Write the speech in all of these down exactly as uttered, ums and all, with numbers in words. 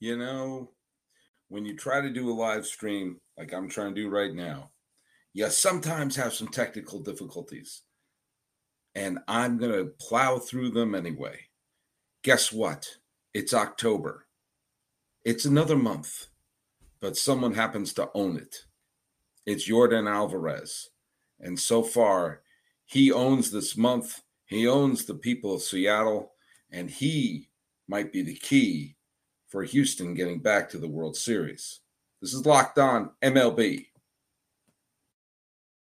you know, when you try to do a live stream like I'm trying to do right now, you sometimes have some technical difficulties. And I'm going to plow through them anyway. Guess what? It's October. It's another month, but someone happens to own it. It's Yordan Alvarez. And so far, he owns this month. He owns the people of Seattle. And he might be the key for Houston getting back to the World Series. This is Locked On M L B.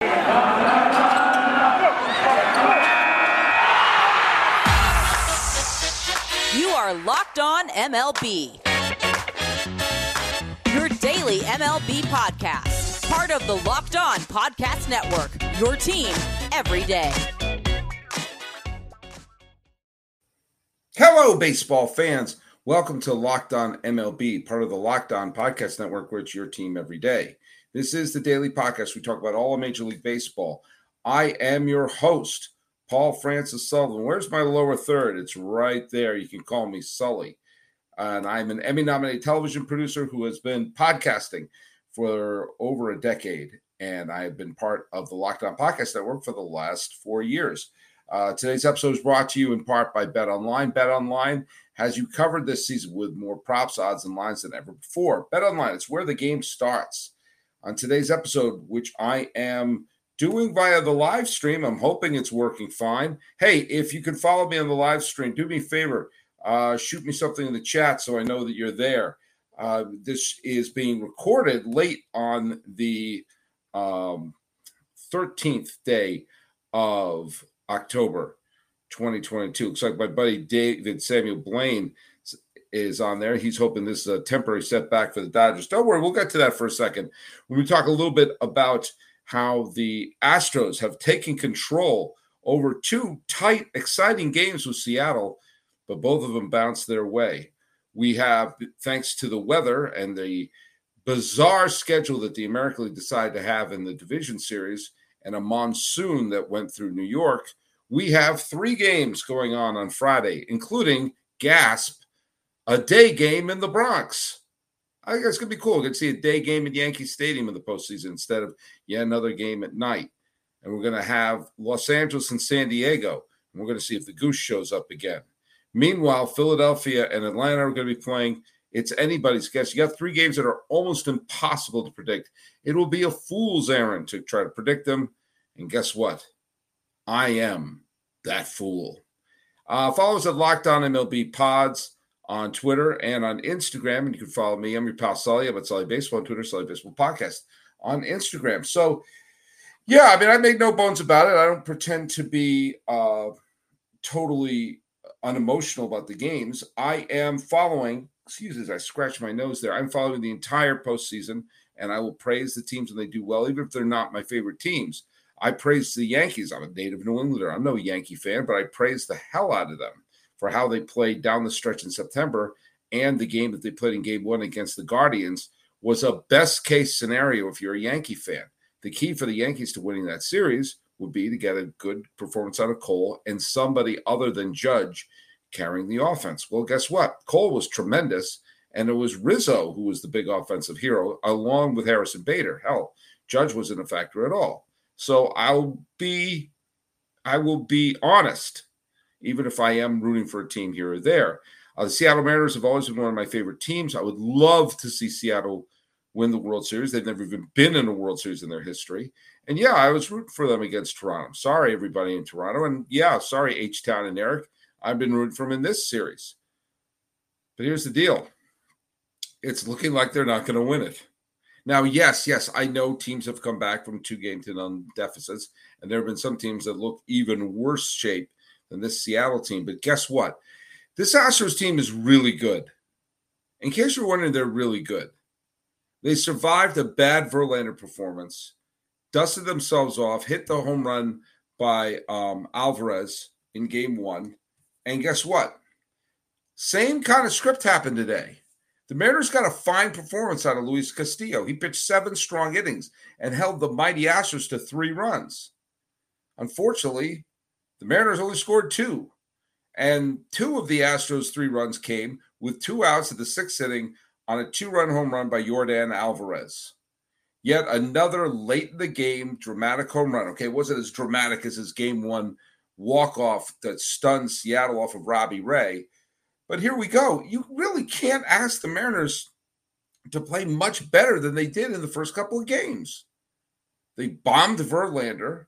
You are Locked On M L B. Your daily M L B podcast. Part of the Locked On Podcast Network. Your team every day. Hello, baseball fans. Welcome to Locked On M L B, part of the Locked On Podcast Network, where it's your team every day. This is the daily podcast. We talk about all of Major League Baseball. I am your host, Paul Francis Sullivan. Where's my lower third? It's right there. You can call me Sully. Uh, and I'm an Emmy-nominated television producer who has been podcasting for over a decade. And I've been part of the Locked On Podcast Network for the last four years. Uh, today's episode is brought to you in part by BetOnline. BetOnline has you covered this season with more props, odds, and lines than ever before. BetOnline, it's where the game starts. On today's episode, which I am doing via the live stream, I'm hoping it's working fine. Hey, if you can follow me on the live stream, do me a favor, uh, shoot me something in the chat so I know that you're there. Uh, this is being recorded late on the um, thirteenth day of October twenty twenty-two. Looks like my buddy David Samuel Blaine is on there. He's hoping this is a temporary setback for the Dodgers. Don't worry, we'll get to that for a second when we talk a little bit about how the Astros have taken control over two tight, exciting games with Seattle, but both of them bounced their way. We have, thanks to the weather and the bizarre schedule that the American League decided to have in the division series, and a monsoon that went through New York, we have three games going on on Friday, including, gasp, a day game in the Bronx. I think that's going to be cool. We're going to see a day game at Yankee Stadium in the postseason instead of yet another game at night. And we're going to have Los Angeles and San Diego. And we're going to see if the Goose shows up again. Meanwhile, Philadelphia and Atlanta are going to be playing. It's anybody's guess. You got three games that are almost impossible to predict. It will be a fool's errand to try to predict them. And guess what? I am that fool. Uh, follow us at Locked On M L B Pods on Twitter and on Instagram. And you can follow me. I'm your pal Sully. I'm at Sully Baseball on Twitter, Sully Baseball Podcast on Instagram. So, yeah, I mean, I make no bones about it. I don't pretend to be uh, totally unemotional about the games. I am following, excuse me as I scratch my nose there, I'm following the entire postseason, and I will praise the teams when they do well, even if they're not my favorite teams. I praise the Yankees. I'm a native New Englander. I'm no Yankee fan, but I praise the hell out of them for how they played down the stretch in September, and the game that they played in game one against the Guardians was a best-case scenario if you're a Yankee fan. The key for the Yankees to winning that series would be to get a good performance out of Cole and somebody other than Judge carrying the offense. Well, guess what? Cole was tremendous, and it was Rizzo who was the big offensive hero, along with Harrison Bader. Hell, Judge wasn't a factor at all. So I'll be, I will be honest, even if I am rooting for a team here or there. Uh, the Seattle Mariners have always been one of my favorite teams. I would love to see Seattle win the World Series. They've never even been in a World Series in their history. And, yeah, I was rooting for them against Toronto. Sorry, everybody in Toronto. And, yeah, sorry, H-Town and Eric. I've been rooting for them in this series. But here's the deal. It's looking like they're not going to win it. Now, yes, yes, I know teams have come back from two-game-to-none deficits, and there have been some teams that look even worse shape than this Seattle team. But guess what? This Astros team is really good. In case you're wondering, they're really good. They survived a bad Verlander performance, dusted themselves off, hit the home run by um, Alvarez in game one, and guess what? Same kind of script happened today. The Mariners got a fine performance out of Luis Castillo. He pitched seven strong innings and held the mighty Astros to three runs. Unfortunately, the Mariners only scored two. And two of the Astros' three runs came with two outs at the sixth inning on a two-run home run by Yordan Alvarez. Yet another late-in-the-game dramatic home run. Okay, it wasn't as dramatic as his game one walk-off that stunned Seattle off of Robbie Ray. But here we go. You really can't ask the Mariners to play much better than they did in the first couple of games. They bombed Verlander,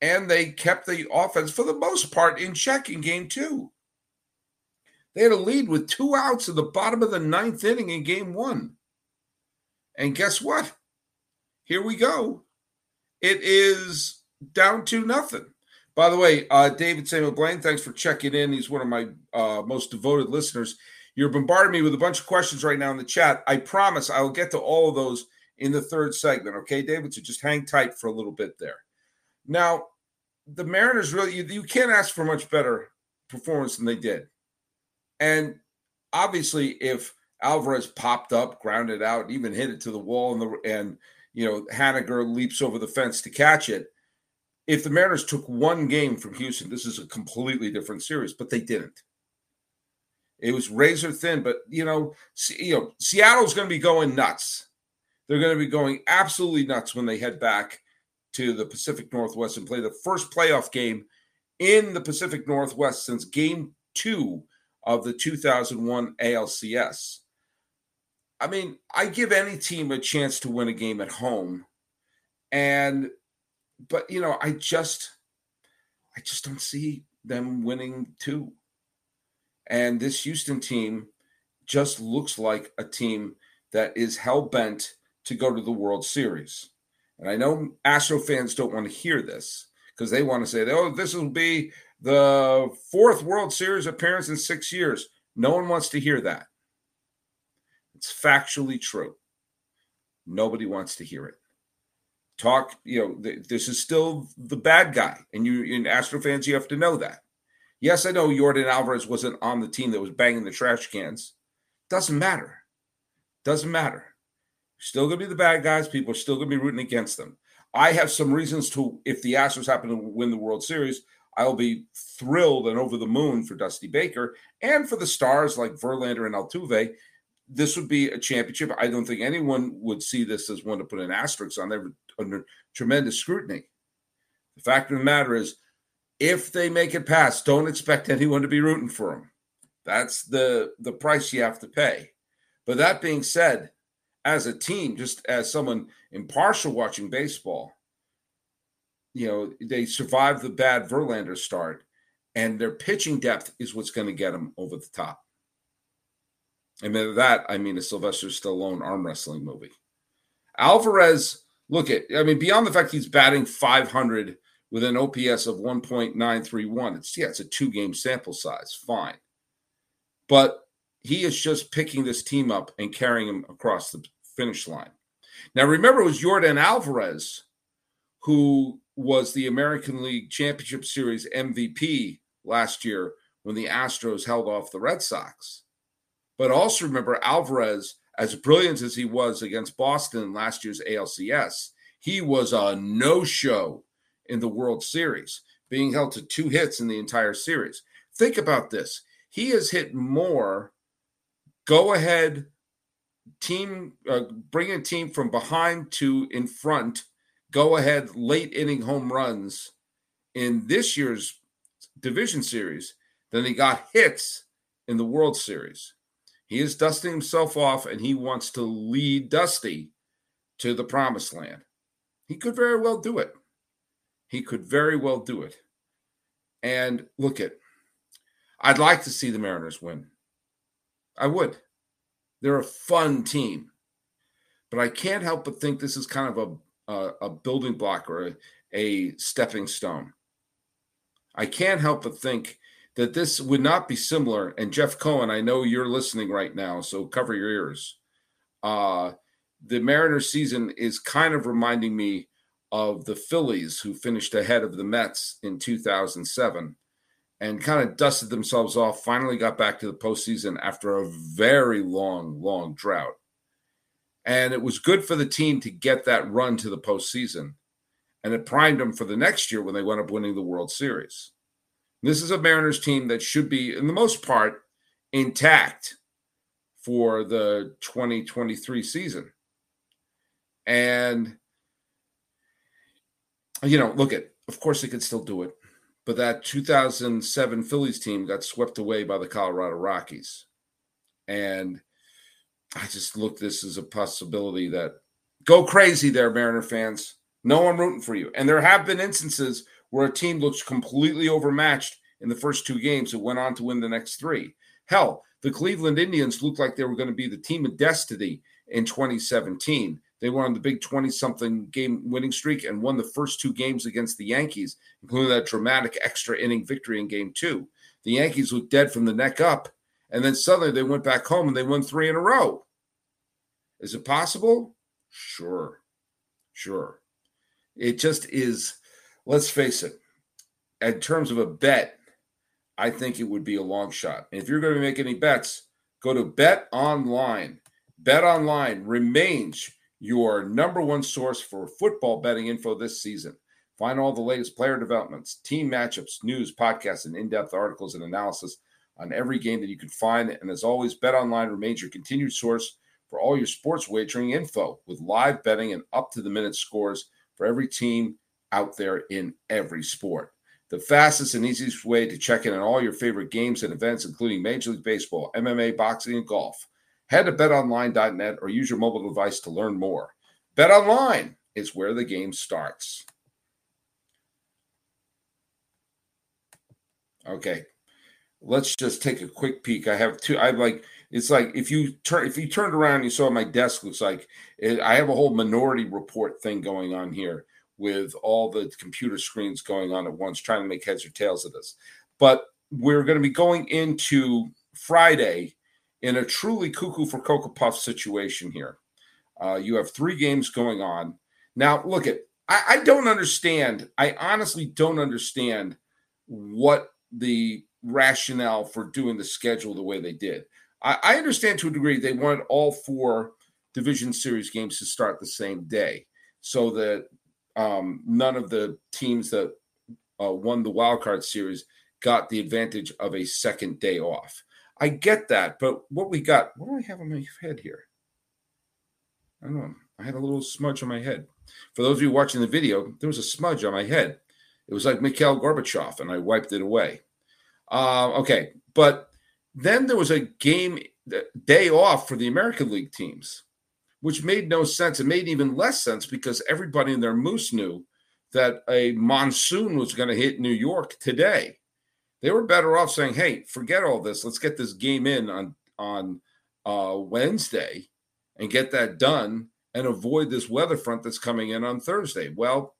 and they kept the offense, for the most part, in check in game two. They had a lead with two outs at the bottom of the ninth inning in game one. And guess what? Here we go. It is down to nothing. By the way, uh, David Samuel Blaine, thanks for checking in. He's one of my uh, most devoted listeners. You're bombarding me with a bunch of questions right now in the chat. I promise I'll get to all of those in the third segment, okay, David? So just hang tight for a little bit there. Now, the Mariners really, you, you can't ask for much better performance than they did. And obviously, if Alvarez popped up, grounded out, even hit it to the wall, and, the, and you know, Haniger leaps over the fence to catch it, if the Mariners took one game from Houston, this is a completely different series, but they didn't. It was razor thin, but, you know, you know Seattle's going to be going nuts. They're going to be going absolutely nuts when they head back to the Pacific Northwest and play the first playoff game in the Pacific Northwest since game two of the two thousand one A L C S. I mean, I give any team a chance to win a game at home. And, but, you know, I just, I just don't see them winning two. And this Houston team just looks like a team that is hell-bent to go to the World Series. And I know Astro fans don't want to hear this because they want to say, oh, this will be the fourth World Series appearance in six years. No one wants to hear that. It's factually true. Nobody wants to hear it. Talk, you know, th- this is still the bad guy. And you, in Astro fans, you have to know that. Yes, I know Yordan Alvarez wasn't on the team that was banging the trash cans. Doesn't matter. Doesn't matter. Still going to be the bad guys. People are still going to be rooting against them. I have some reasons to, if the Astros happen to win the World Series, I'll be thrilled and over the moon for Dusty Baker and for the stars like Verlander and Altuve. This would be a championship. I don't think anyone would see this as one to put an asterisk on. They're under tremendous scrutiny. The fact of the matter is, if they make it past, don't expect anyone to be rooting for them. That's the, the price you have to pay. But that being said, as a team, just as someone impartial watching baseball, you know, they survived the bad Verlander start, and their pitching depth is what's going to get them over the top. And by that, I mean a Sylvester Stallone arm wrestling movie. Alvarez, look at, I mean, beyond the fact he's batting five hundred with an O P S of one point nine three one, it's, yeah, it's a two-game sample size, fine. But he is just picking this team up and carrying him across the finish line. Now, remember, it was Yordan Alvarez who was the American League Championship Series M V P last year when the Astros held off the Red Sox. But also remember, Alvarez, as brilliant as he was against Boston in last year's A L C S, he was a no-show in the World Series, being held to two hits in the entire series. Think about this. He has hit more go-ahead team, uh, bring a team from behind to in front, go-ahead late-inning home runs in this year's division series than he got hits in the World Series. He is dusting himself off, and he wants to lead Dusty to the promised land. He could very well do it. He could very well do it. And look at, I'd like to see the Mariners win. I would. They're a fun team. But I can't help but think this is kind of a, a, a building block or a, a stepping stone. I can't help but think that this would not be similar. And Jeff Cohen, I know you're listening right now, so cover your ears. Uh, the Mariners season is kind of reminding me of the Phillies, who finished ahead of the Mets in two thousand seven. And kind of dusted themselves off, finally got back to the postseason after a very long, long drought. And it was good for the team to get that run to the postseason. And it primed them for the next year when they wound up winning the World Series. This is a Mariners team that should be, in the most part, intact for the twenty twenty-three season. And, you know, look at, of course they could still do it, but that two thousand seven Phillies team got swept away by the Colorado Rockies. And I just look, this as a possibility that go crazy there, Mariner fans. No, I'm rooting for you. And there have been instances where a team looks completely overmatched in the first two games that went on to win the next three. Hell, the Cleveland Indians looked like they were going to be the team of destiny in twenty seventeen. They were on the big twenty-something game winning streak and won the first two games against the Yankees, including that dramatic extra inning victory in game two. The Yankees looked dead from the neck up, and then suddenly they went back home and they won three in a row. Is it possible? Sure. Sure. It just is, let's face it, in terms of a bet, I think it would be a long shot. And if you're going to make any bets, go to BetOnline. BetOnline remains your number one source for football betting info this season. Find all the latest player developments, team matchups, news, podcasts, and in-depth articles and analysis on every game that you can find. And as always, BetOnline remains your continued source for all your sports wagering info with live betting and up-to-the-minute scores for every team out there in every sport. The fastest and easiest way to check in on all your favorite games and events, including Major League Baseball, M M A, boxing, and golf. Head to bet online dot net or use your mobile device to learn more. BetOnline is where the game starts. Okay, let's just take a quick peek. I have two. I like. It's like if you turn if you turned around, and you saw my desk looks like it, I have a whole Minority Report thing going on here, with all the computer screens going on at once, trying to make heads or tails of this. But we're going to be going into Friday in a truly cuckoo for Cocoa Puff situation here. Uh, you have three games going on. Now, look, at, I, I don't understand. I honestly don't understand what the rationale for doing the schedule the way they did. I, I understand to a degree they wanted all four division series games to start the same day so that Um, none of the teams that uh, won the wild card series got the advantage of a second day off. I get that, but what we got, what do I have on my head here? I don't know. I had a little smudge on my head. For those of you watching the video, there was a smudge on my head. It was like Mikhail Gorbachev, and I wiped it away. Uh, okay, but then there was a game day off for the American League teams, which made no sense. It made even less sense because everybody in their moose knew that a monsoon was going to hit New York today. They were better off saying, hey, forget all this. Let's get this game in on, on uh, Wednesday and get that done and avoid this weather front that's coming in on Thursday. Well,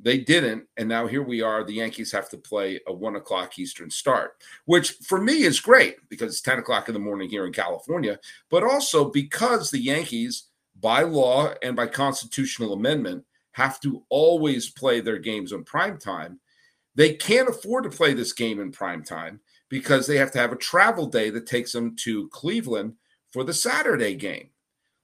they didn't, and now here we are. The Yankees have to play a one o'clock Eastern start, which for me is great because it's ten o'clock in the morning here in California, but also because the Yankees, by law and by constitutional amendment, have to always play their games on primetime. They can't afford to play this game in primetime because they have to have a travel day that takes them to Cleveland for the Saturday game.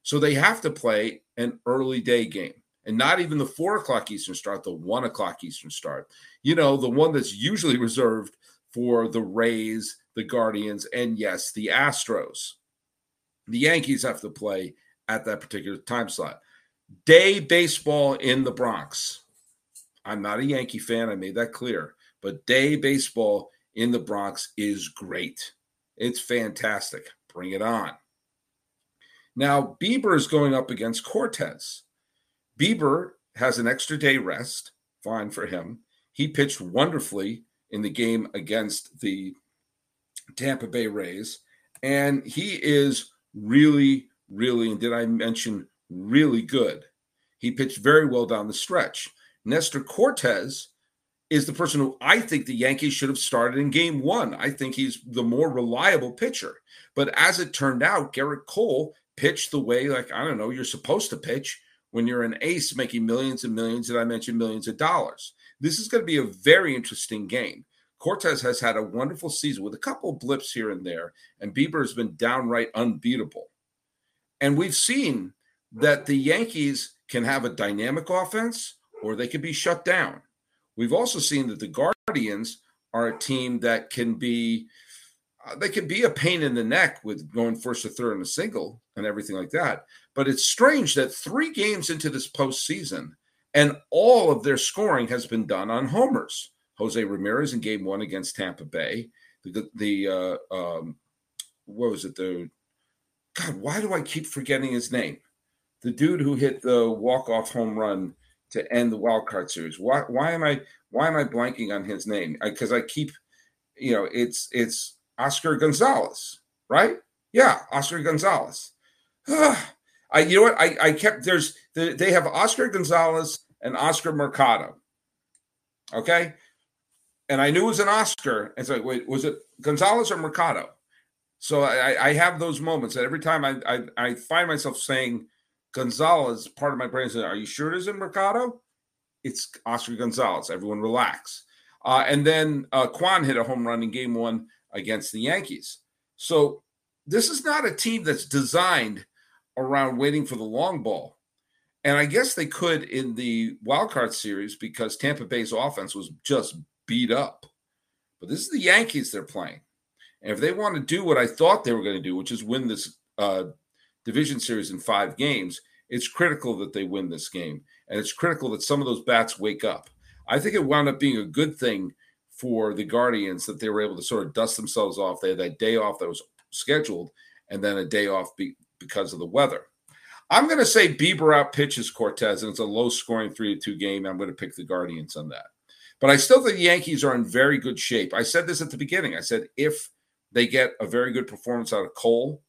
So they have to play an early day game. And not even the four o'clock Eastern start, the one o'clock Eastern start. You know, the one that's usually reserved for the Rays, the Guardians, and, yes, the Astros. The Yankees have to play at that particular time slot. Day baseball in the Bronx. I'm not a Yankee fan. I made that clear. But day baseball in the Bronx is great. It's fantastic. Bring it on. Now, Bieber is going up against Cortez. Bieber has an extra day rest, fine for him. He pitched wonderfully in the game against the Tampa Bay Rays, and he is really, really, and did I mention really good? He pitched very well down the stretch. Nestor Cortez is the person who I think the Yankees should have started in game one. I think he's the more reliable pitcher. But as it turned out, Garrett Cole pitched the way, like, I don't know, you're supposed to pitch when you're an ace making millions and millions, and I mentioned millions of dollars. This is going to be a very interesting game. Cortez has had a wonderful season with a couple blips here and there, and Bieber has been downright unbeatable. And we've seen that the Yankees can have a dynamic offense or they can be shut down. We've also seen that the Guardians are a team that can be, uh, they can be a pain in the neck with going first to third and a single and everything like that. But it's strange that three games into this postseason and all of their scoring has been done on homers. Jose Ramirez in game one against Tampa Bay. The, the uh, um, what was it? The God, why do I keep forgetting his name? The dude who hit the walk-off home run to end the wild card series. Why? Why am I? Why am I blanking on his name? Because I, I keep, you know, it's it's Oscar Gonzalez, right? Yeah, Oscar Gonzalez. I, you know what? I, I kept there's they have Oscar Gonzalez and Oscar Mercado. Okay. And I knew it was an Oscar. It's like, wait, was it Gonzalez or Mercado? So I, I have those moments that every time I, I, I find myself saying Gonzalez, part of my brain says, are you sure it isn't Mercado? It's Oscar Gonzalez. Everyone relax. Uh, and then uh, Kwan hit a home run in game one against the Yankees. So this is not a team that's designed around waiting for the long ball. And I guess they could in the wild card series because Tampa Bay's offense was just beat up. But this is the Yankees they're playing. And if they want to do what I thought they were going to do, which is win this uh, division series in five games, it's critical that they win this game. And it's critical that some of those bats wake up. I think it wound up being a good thing for the Guardians that they were able to sort of dust themselves off. They had that day off that was scheduled and then a day off be- because of the weather. I'm going to say Bieber outpitches Cortez, and it's a low-scoring three to two game. I'm going to pick the Guardians on that. But I still think the Yankees are in very good shape. I said this at the beginning. I said if they get a very good performance out of Cole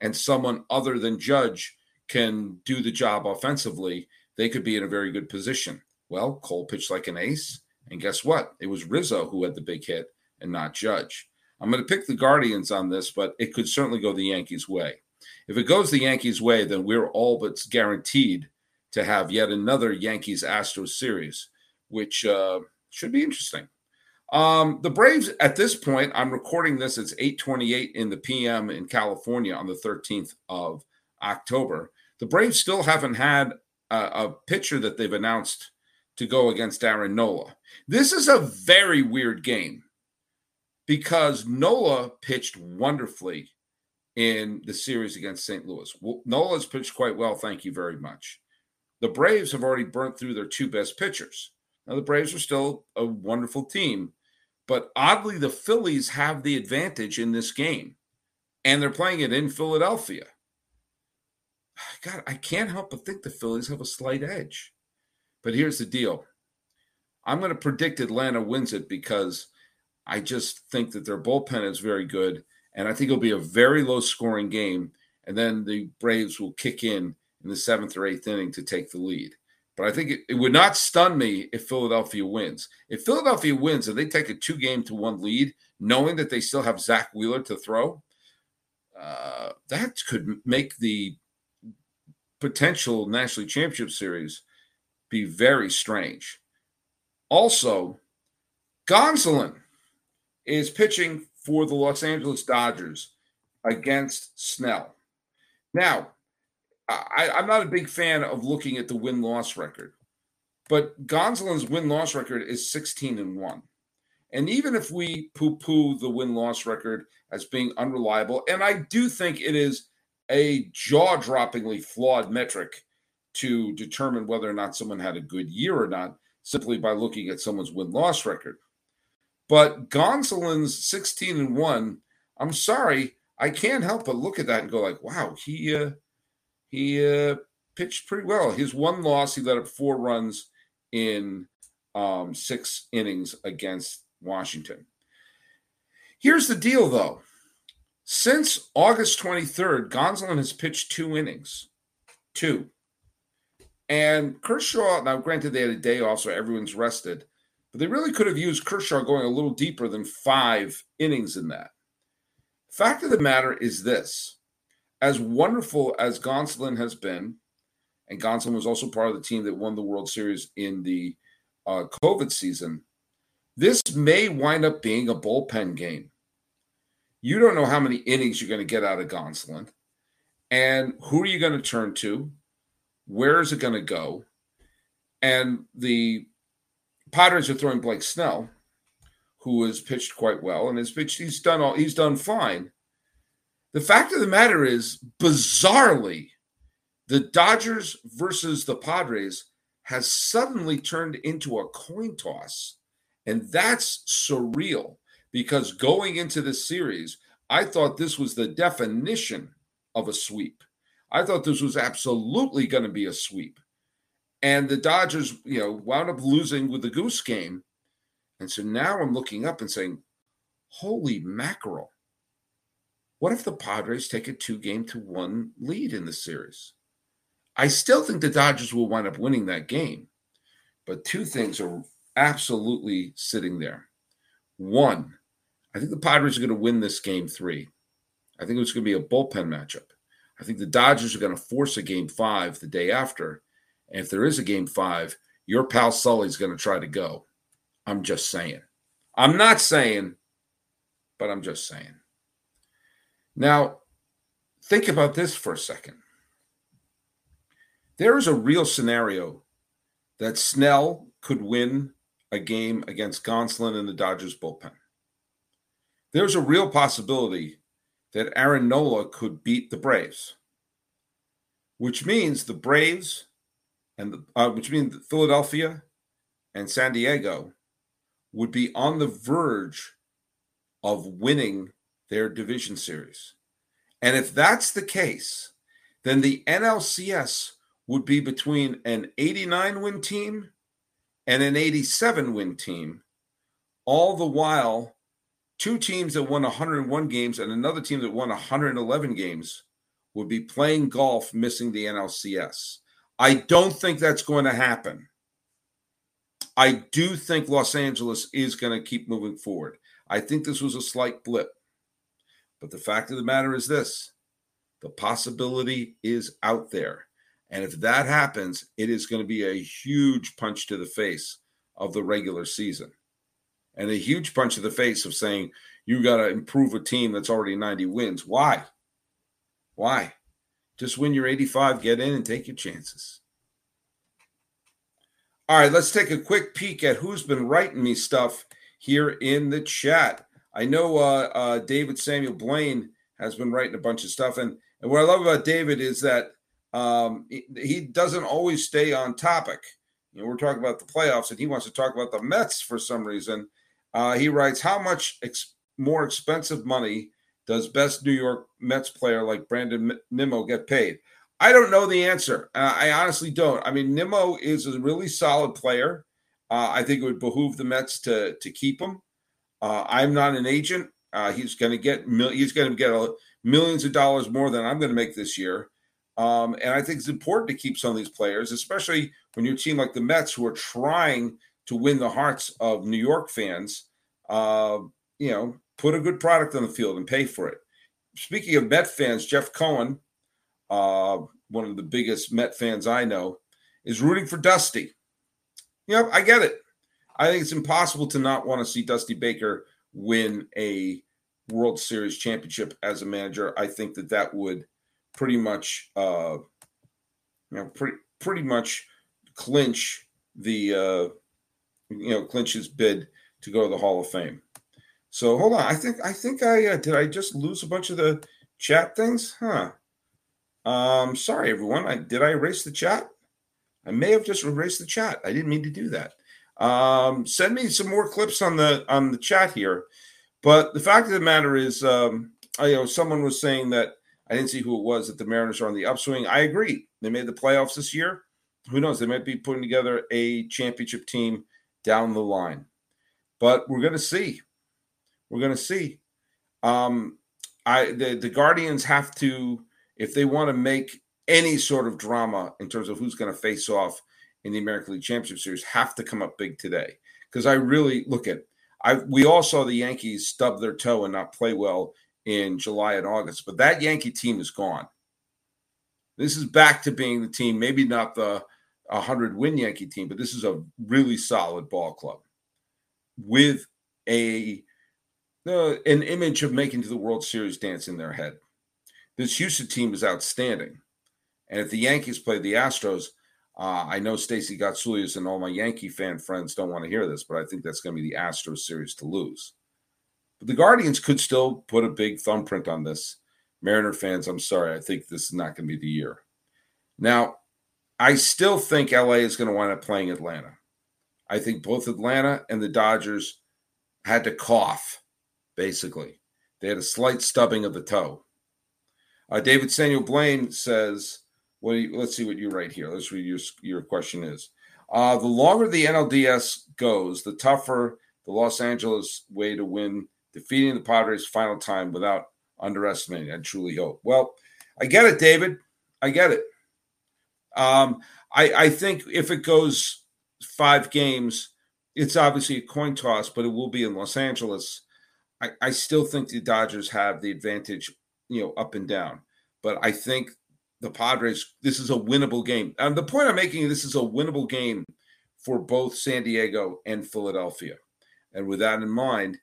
and someone other than Judge can do the job offensively, they could be in a very good position. Well, Cole pitched like an ace, and guess what? It was Rizzo who had the big hit and not Judge. I'm going to pick the Guardians on this, but it could certainly go the Yankees' way. If it goes the Yankees' way, then we're all but guaranteed to have yet another Yankees-Astros series, which uh, – should be interesting. Um, the Braves, at this point, I'm recording this. It's eight twenty-eight in the P M in California on the thirteenth of October. The Braves still haven't had a, a pitcher that they've announced to go against Aaron Nola. This is a very weird game because Nola pitched wonderfully in the series against Saint Louis. Well, Nola's pitched quite well, thank you very much. The Braves have already burnt through their two best pitchers. Now, the Braves are still a wonderful team, but oddly, the Phillies have the advantage in this game, and they're playing it in Philadelphia. God, I can't help but think the Phillies have a slight edge. But here's the deal. I'm going to predict Atlanta wins it because I just think that their bullpen is very good, and I think it'll be a very low-scoring game, and then the Braves will kick in in the seventh or eighth inning to take the lead. But I think it, it would not stun me if Philadelphia wins. If Philadelphia wins and they take a two-game to one lead, knowing that they still have Zach Wheeler to throw, uh, that could make the potential National League Championship Series be very strange. Also, Gonsolin is pitching for the Los Angeles Dodgers against Snell. Now, I, I'm not a big fan of looking at the win-loss record, but Gonsolin's win-loss record is sixteen and one. And even if we poo-poo the win-loss record as being unreliable, and I do think it is a jaw-droppingly flawed metric to determine whether or not someone had a good year or not, simply by looking at someone's win-loss record. But Gonsolin's sixteen and one, I'm sorry, I can't help but look at that and go like, wow, he... Uh, He uh, pitched pretty well. His one loss, he let up four runs in um, six innings against Washington. Here's the deal, though. Since August twenty-third, Gonsolin has pitched two innings. Two. And Kershaw, now granted they had a day off, so everyone's rested, but they really could have used Kershaw going a little deeper than five innings in that. Fact of the matter is this. As wonderful as Gonsolin has been, and Gonsolin was also part of the team that won the World Series in the uh, COVID season, this may wind up being a bullpen game. You don't know how many innings you're going to get out of Gonsolin, and who are you going to turn to? Where is it going to go? And the Padres are throwing Blake Snell, who has pitched quite well and has pitched, he's done all, he's done fine. The fact of the matter is, bizarrely, the Dodgers versus the Padres has suddenly turned into a coin toss. And that's surreal, because going into this series, I thought this was the definition of a sweep. I thought this was absolutely going to be a sweep. And the Dodgers, you know, wound up losing with the goose game. And so now I'm looking up and saying, holy mackerel, what if the Padres take a two-game to one lead in the series? I still think the Dodgers will wind up winning that game. But two things are absolutely sitting there. One, I think the Padres are going to win this game three. I think it's going to be a bullpen matchup. I think the Dodgers are going to force a game five the day after. And if there is a game five, your pal Sully's going to try to go. I'm just saying. I'm not saying, but I'm just saying. Now, think about this for a second. There is a real scenario that Snell could win a game against Gonsolin in the Dodgers bullpen. There's a real possibility that Aaron Nola could beat the Braves, which means the Braves and the, uh, which means Philadelphia and San Diego would be on the verge of winning their division series. And if that's the case, then the N L C S would be between an eighty-nine win team and an eighty-seven win team, all the while two teams that won one hundred one games and another team that won one hundred eleven games would be playing golf, missing the N L C S. I don't think that's going to happen. I do think Los Angeles is going to keep moving forward. I think this was a slight blip. But the fact of the matter is this: the possibility is out there. And if that happens, it is going to be a huge punch to the face of the regular season. And a huge punch to the face of saying, you got to improve a team that's already ninety wins. Why? Why? Just win your eighty-five, get in, and take your chances. All right, let's take a quick peek at who's been writing me stuff here in the chat. I know uh, uh, David Samuel Blaine has been writing a bunch of stuff. And, and what I love about David is that um, he, he doesn't always stay on topic. You know, we're talking about the playoffs, and he wants to talk about the Mets for some reason. Uh, he writes, how much ex- more expensive money does best New York Mets player like Brandon Nimmo get paid? I don't know the answer. Uh, I honestly don't. I mean, Nimmo is a really solid player. Uh, I think it would behoove the Mets to, to keep him. Uh, I'm not an agent. Uh, he's going to get mil- he's going to get a, millions of dollars more than I'm going to make this year. Um, and I think it's important to keep some of these players, especially when you're a team like the Mets who are trying to win the hearts of New York fans. Uh, you know, put a good product on the field and pay for it. Speaking of Met fans, Jeff Cohen, uh, one of the biggest Met fans I know, is rooting for Dusty. You know, I get it. I think it's impossible to not want to see Dusty Baker win a World Series championship as a manager. I think that that would pretty much, uh, you know, pretty pretty much clinch the, uh, you know, clinch his bid to go to the Hall of Fame. So hold on, I think I think I uh, did I just lose a bunch of the chat things, huh? Um, sorry everyone, I did I erase the chat? I may have just erased the chat. I didn't mean to do that. Um, send me some more clips on the, on the chat here. But the fact of the matter is, um, I, you know, someone was saying that, I didn't see who it was, that the Mariners are on the upswing. I agree. They made the playoffs this year. Who knows? They might be putting together a championship team down the line, but we're going to see, we're going to see. Um, I, the, the Guardians have to, if they want to make any sort of drama in terms of who's going to face off in the American League Championship Series, have to come up big today. Because I really, look at, I we all saw the Yankees stub their toe and not play well in July and August, but that Yankee team is gone. This is back to being the team, maybe not the one hundred win Yankee team, but this is a really solid ball club with a uh, an image of making to the World Series dance in their head. This Houston team is outstanding. And if the Yankees play the Astros, Uh, I know Stacy Gatsoulias and all my Yankee fan friends don't want to hear this, but I think that's going to be the Astros series to lose. But the Guardians could still put a big thumbprint on this. Mariner fans, I'm sorry. I think this is not going to be the year. Now, I still think L A is going to wind up playing Atlanta. I think both Atlanta and the Dodgers had to cough, basically. They had a slight stubbing of the toe. Uh, David Samuel Blaine says, well, let's see what you write here. Let's read your, your question is. Uh, the longer the N L D S goes, the tougher the Los Angeles way to win, defeating the Padres final time without underestimating. I truly hope. Well, I get it, David. I get it. Um, I, I think if it goes five games, it's obviously a coin toss, but it will be in Los Angeles. I, I still think the Dodgers have the advantage, you know, up and down. But I think the Padres, this is a winnable game. Um, the point I'm making, this is a winnable game for both San Diego and Philadelphia. And with that in mind,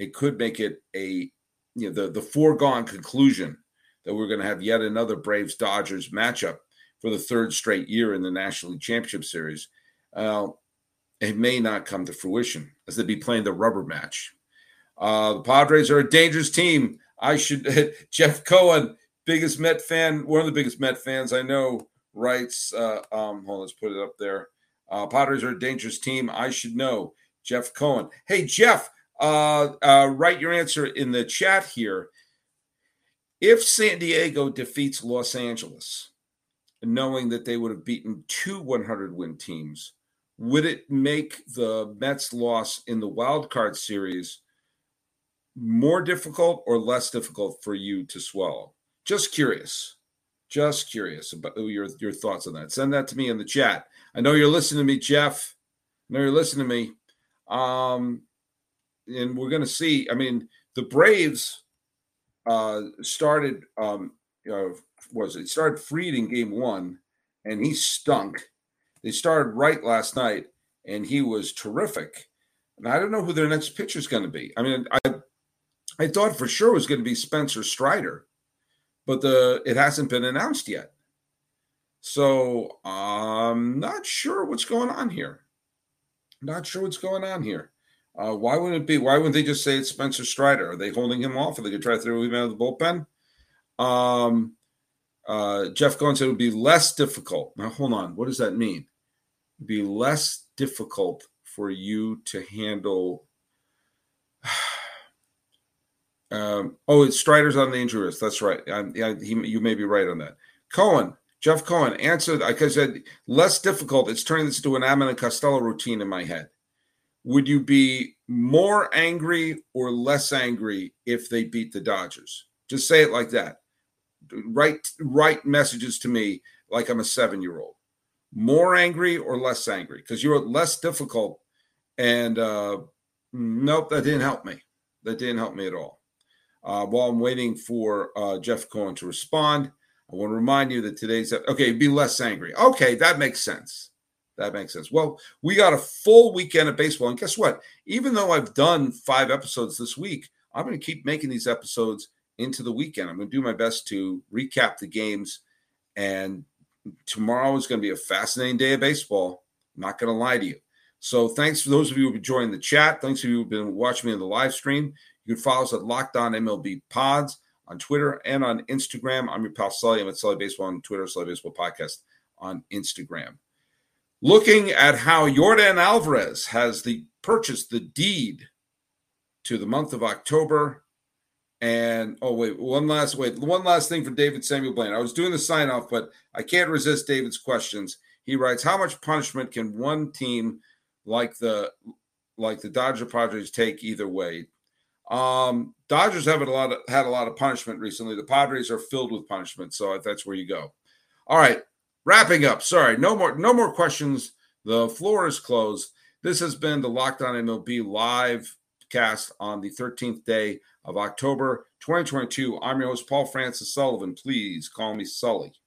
it could make it a, you know, the, the foregone conclusion that we're going to have yet another Braves-Dodgers matchup for the third straight year in the National League Championship Series. Uh, it may not come to fruition as they'd be playing the rubber match. Uh, the Padres are a dangerous team. I should, Jeff Cohen, biggest Met fan, one of the biggest Met fans I know, writes, uh, um, hold on, let's put it up there. Uh, Padres are a dangerous team. I should know. Jeff Cohen. Hey, Jeff, uh, uh, write your answer in the chat here. If San Diego defeats Los Angeles, knowing that they would have beaten two one hundred win teams, would it make the Mets' loss in the wild card series more difficult or less difficult for you to swallow? Just curious. Just curious about your, your thoughts on that. Send that to me in the chat. I know you're listening to me, Jeff. I know you're listening to me. Um, and we're going to see. I mean, the Braves uh, started, um, uh, was it started Fried in game one, and he stunk. They started Wright last night, and he was terrific. And I don't know who their next pitcher is going to be. I mean, I I thought for sure it was going to be Spencer Strider, but the it hasn't been announced yet. So I'm um, not sure what's going on here. Not sure what's going on here. Uh, why wouldn't it be? Why wouldn't they just say it's Spencer Strider? Are they holding him off? Are they going to try to throw him out of the bullpen? Um, uh, Jeff Cohen said it would be less difficult. Now, hold on. What does that mean? It'd be less difficult for you to handle. um, oh, it's Strider's on the injury list. That's right. I'm, I, he, you may be right on that. Cohen. Jeff Cohen answered, like I said, less difficult. It's turning this into an Abbott and Costello routine in my head. Would you be more angry or less angry if they beat the Dodgers? Just say it like that. Write, write messages to me like I'm a seven-year-old. More angry or less angry? Because you were less difficult. And uh, nope, that didn't help me. That didn't help me at all. Uh, while I'm waiting for uh, Jeff Cohen to respond, I want to remind you that today's – okay, be less angry. Okay, that makes sense. That makes sense. Well, we got a full weekend of baseball. And guess what? Even though I've done five episodes this week, I'm going to keep making these episodes into the weekend. I'm going to do my best to recap the games. And tomorrow is going to be a fascinating day of baseball. I'm not going to lie to you. So thanks for those of you who have joined the chat. Thanks for you who have been watching me on the live stream. You can follow us at Locked On M L B Pods on Twitter and on Instagram. I'm your pal Sully. I'm at Sully Baseball on Twitter, Sully Baseball Podcast on Instagram. Looking at how Yordan Alvarez has the purchased the deed to the month of October. And, oh, wait, one last wait, one last thing for David Samuel Blaine. I was doing the sign-off, but I can't resist David's questions. He writes, how much punishment can one team like the like the Dodger Padres take either way? Um, Dodgers have a lot of, had a lot of punishment recently. The Padres are filled with punishment, so that's where you go. All right, wrapping up. Sorry, no more no more questions. The floor is closed. This has been the Locked On M L B live cast on the thirteenth day of October twenty twenty-two. I'm your host, Paul Francis Sullivan. Please call me Sully.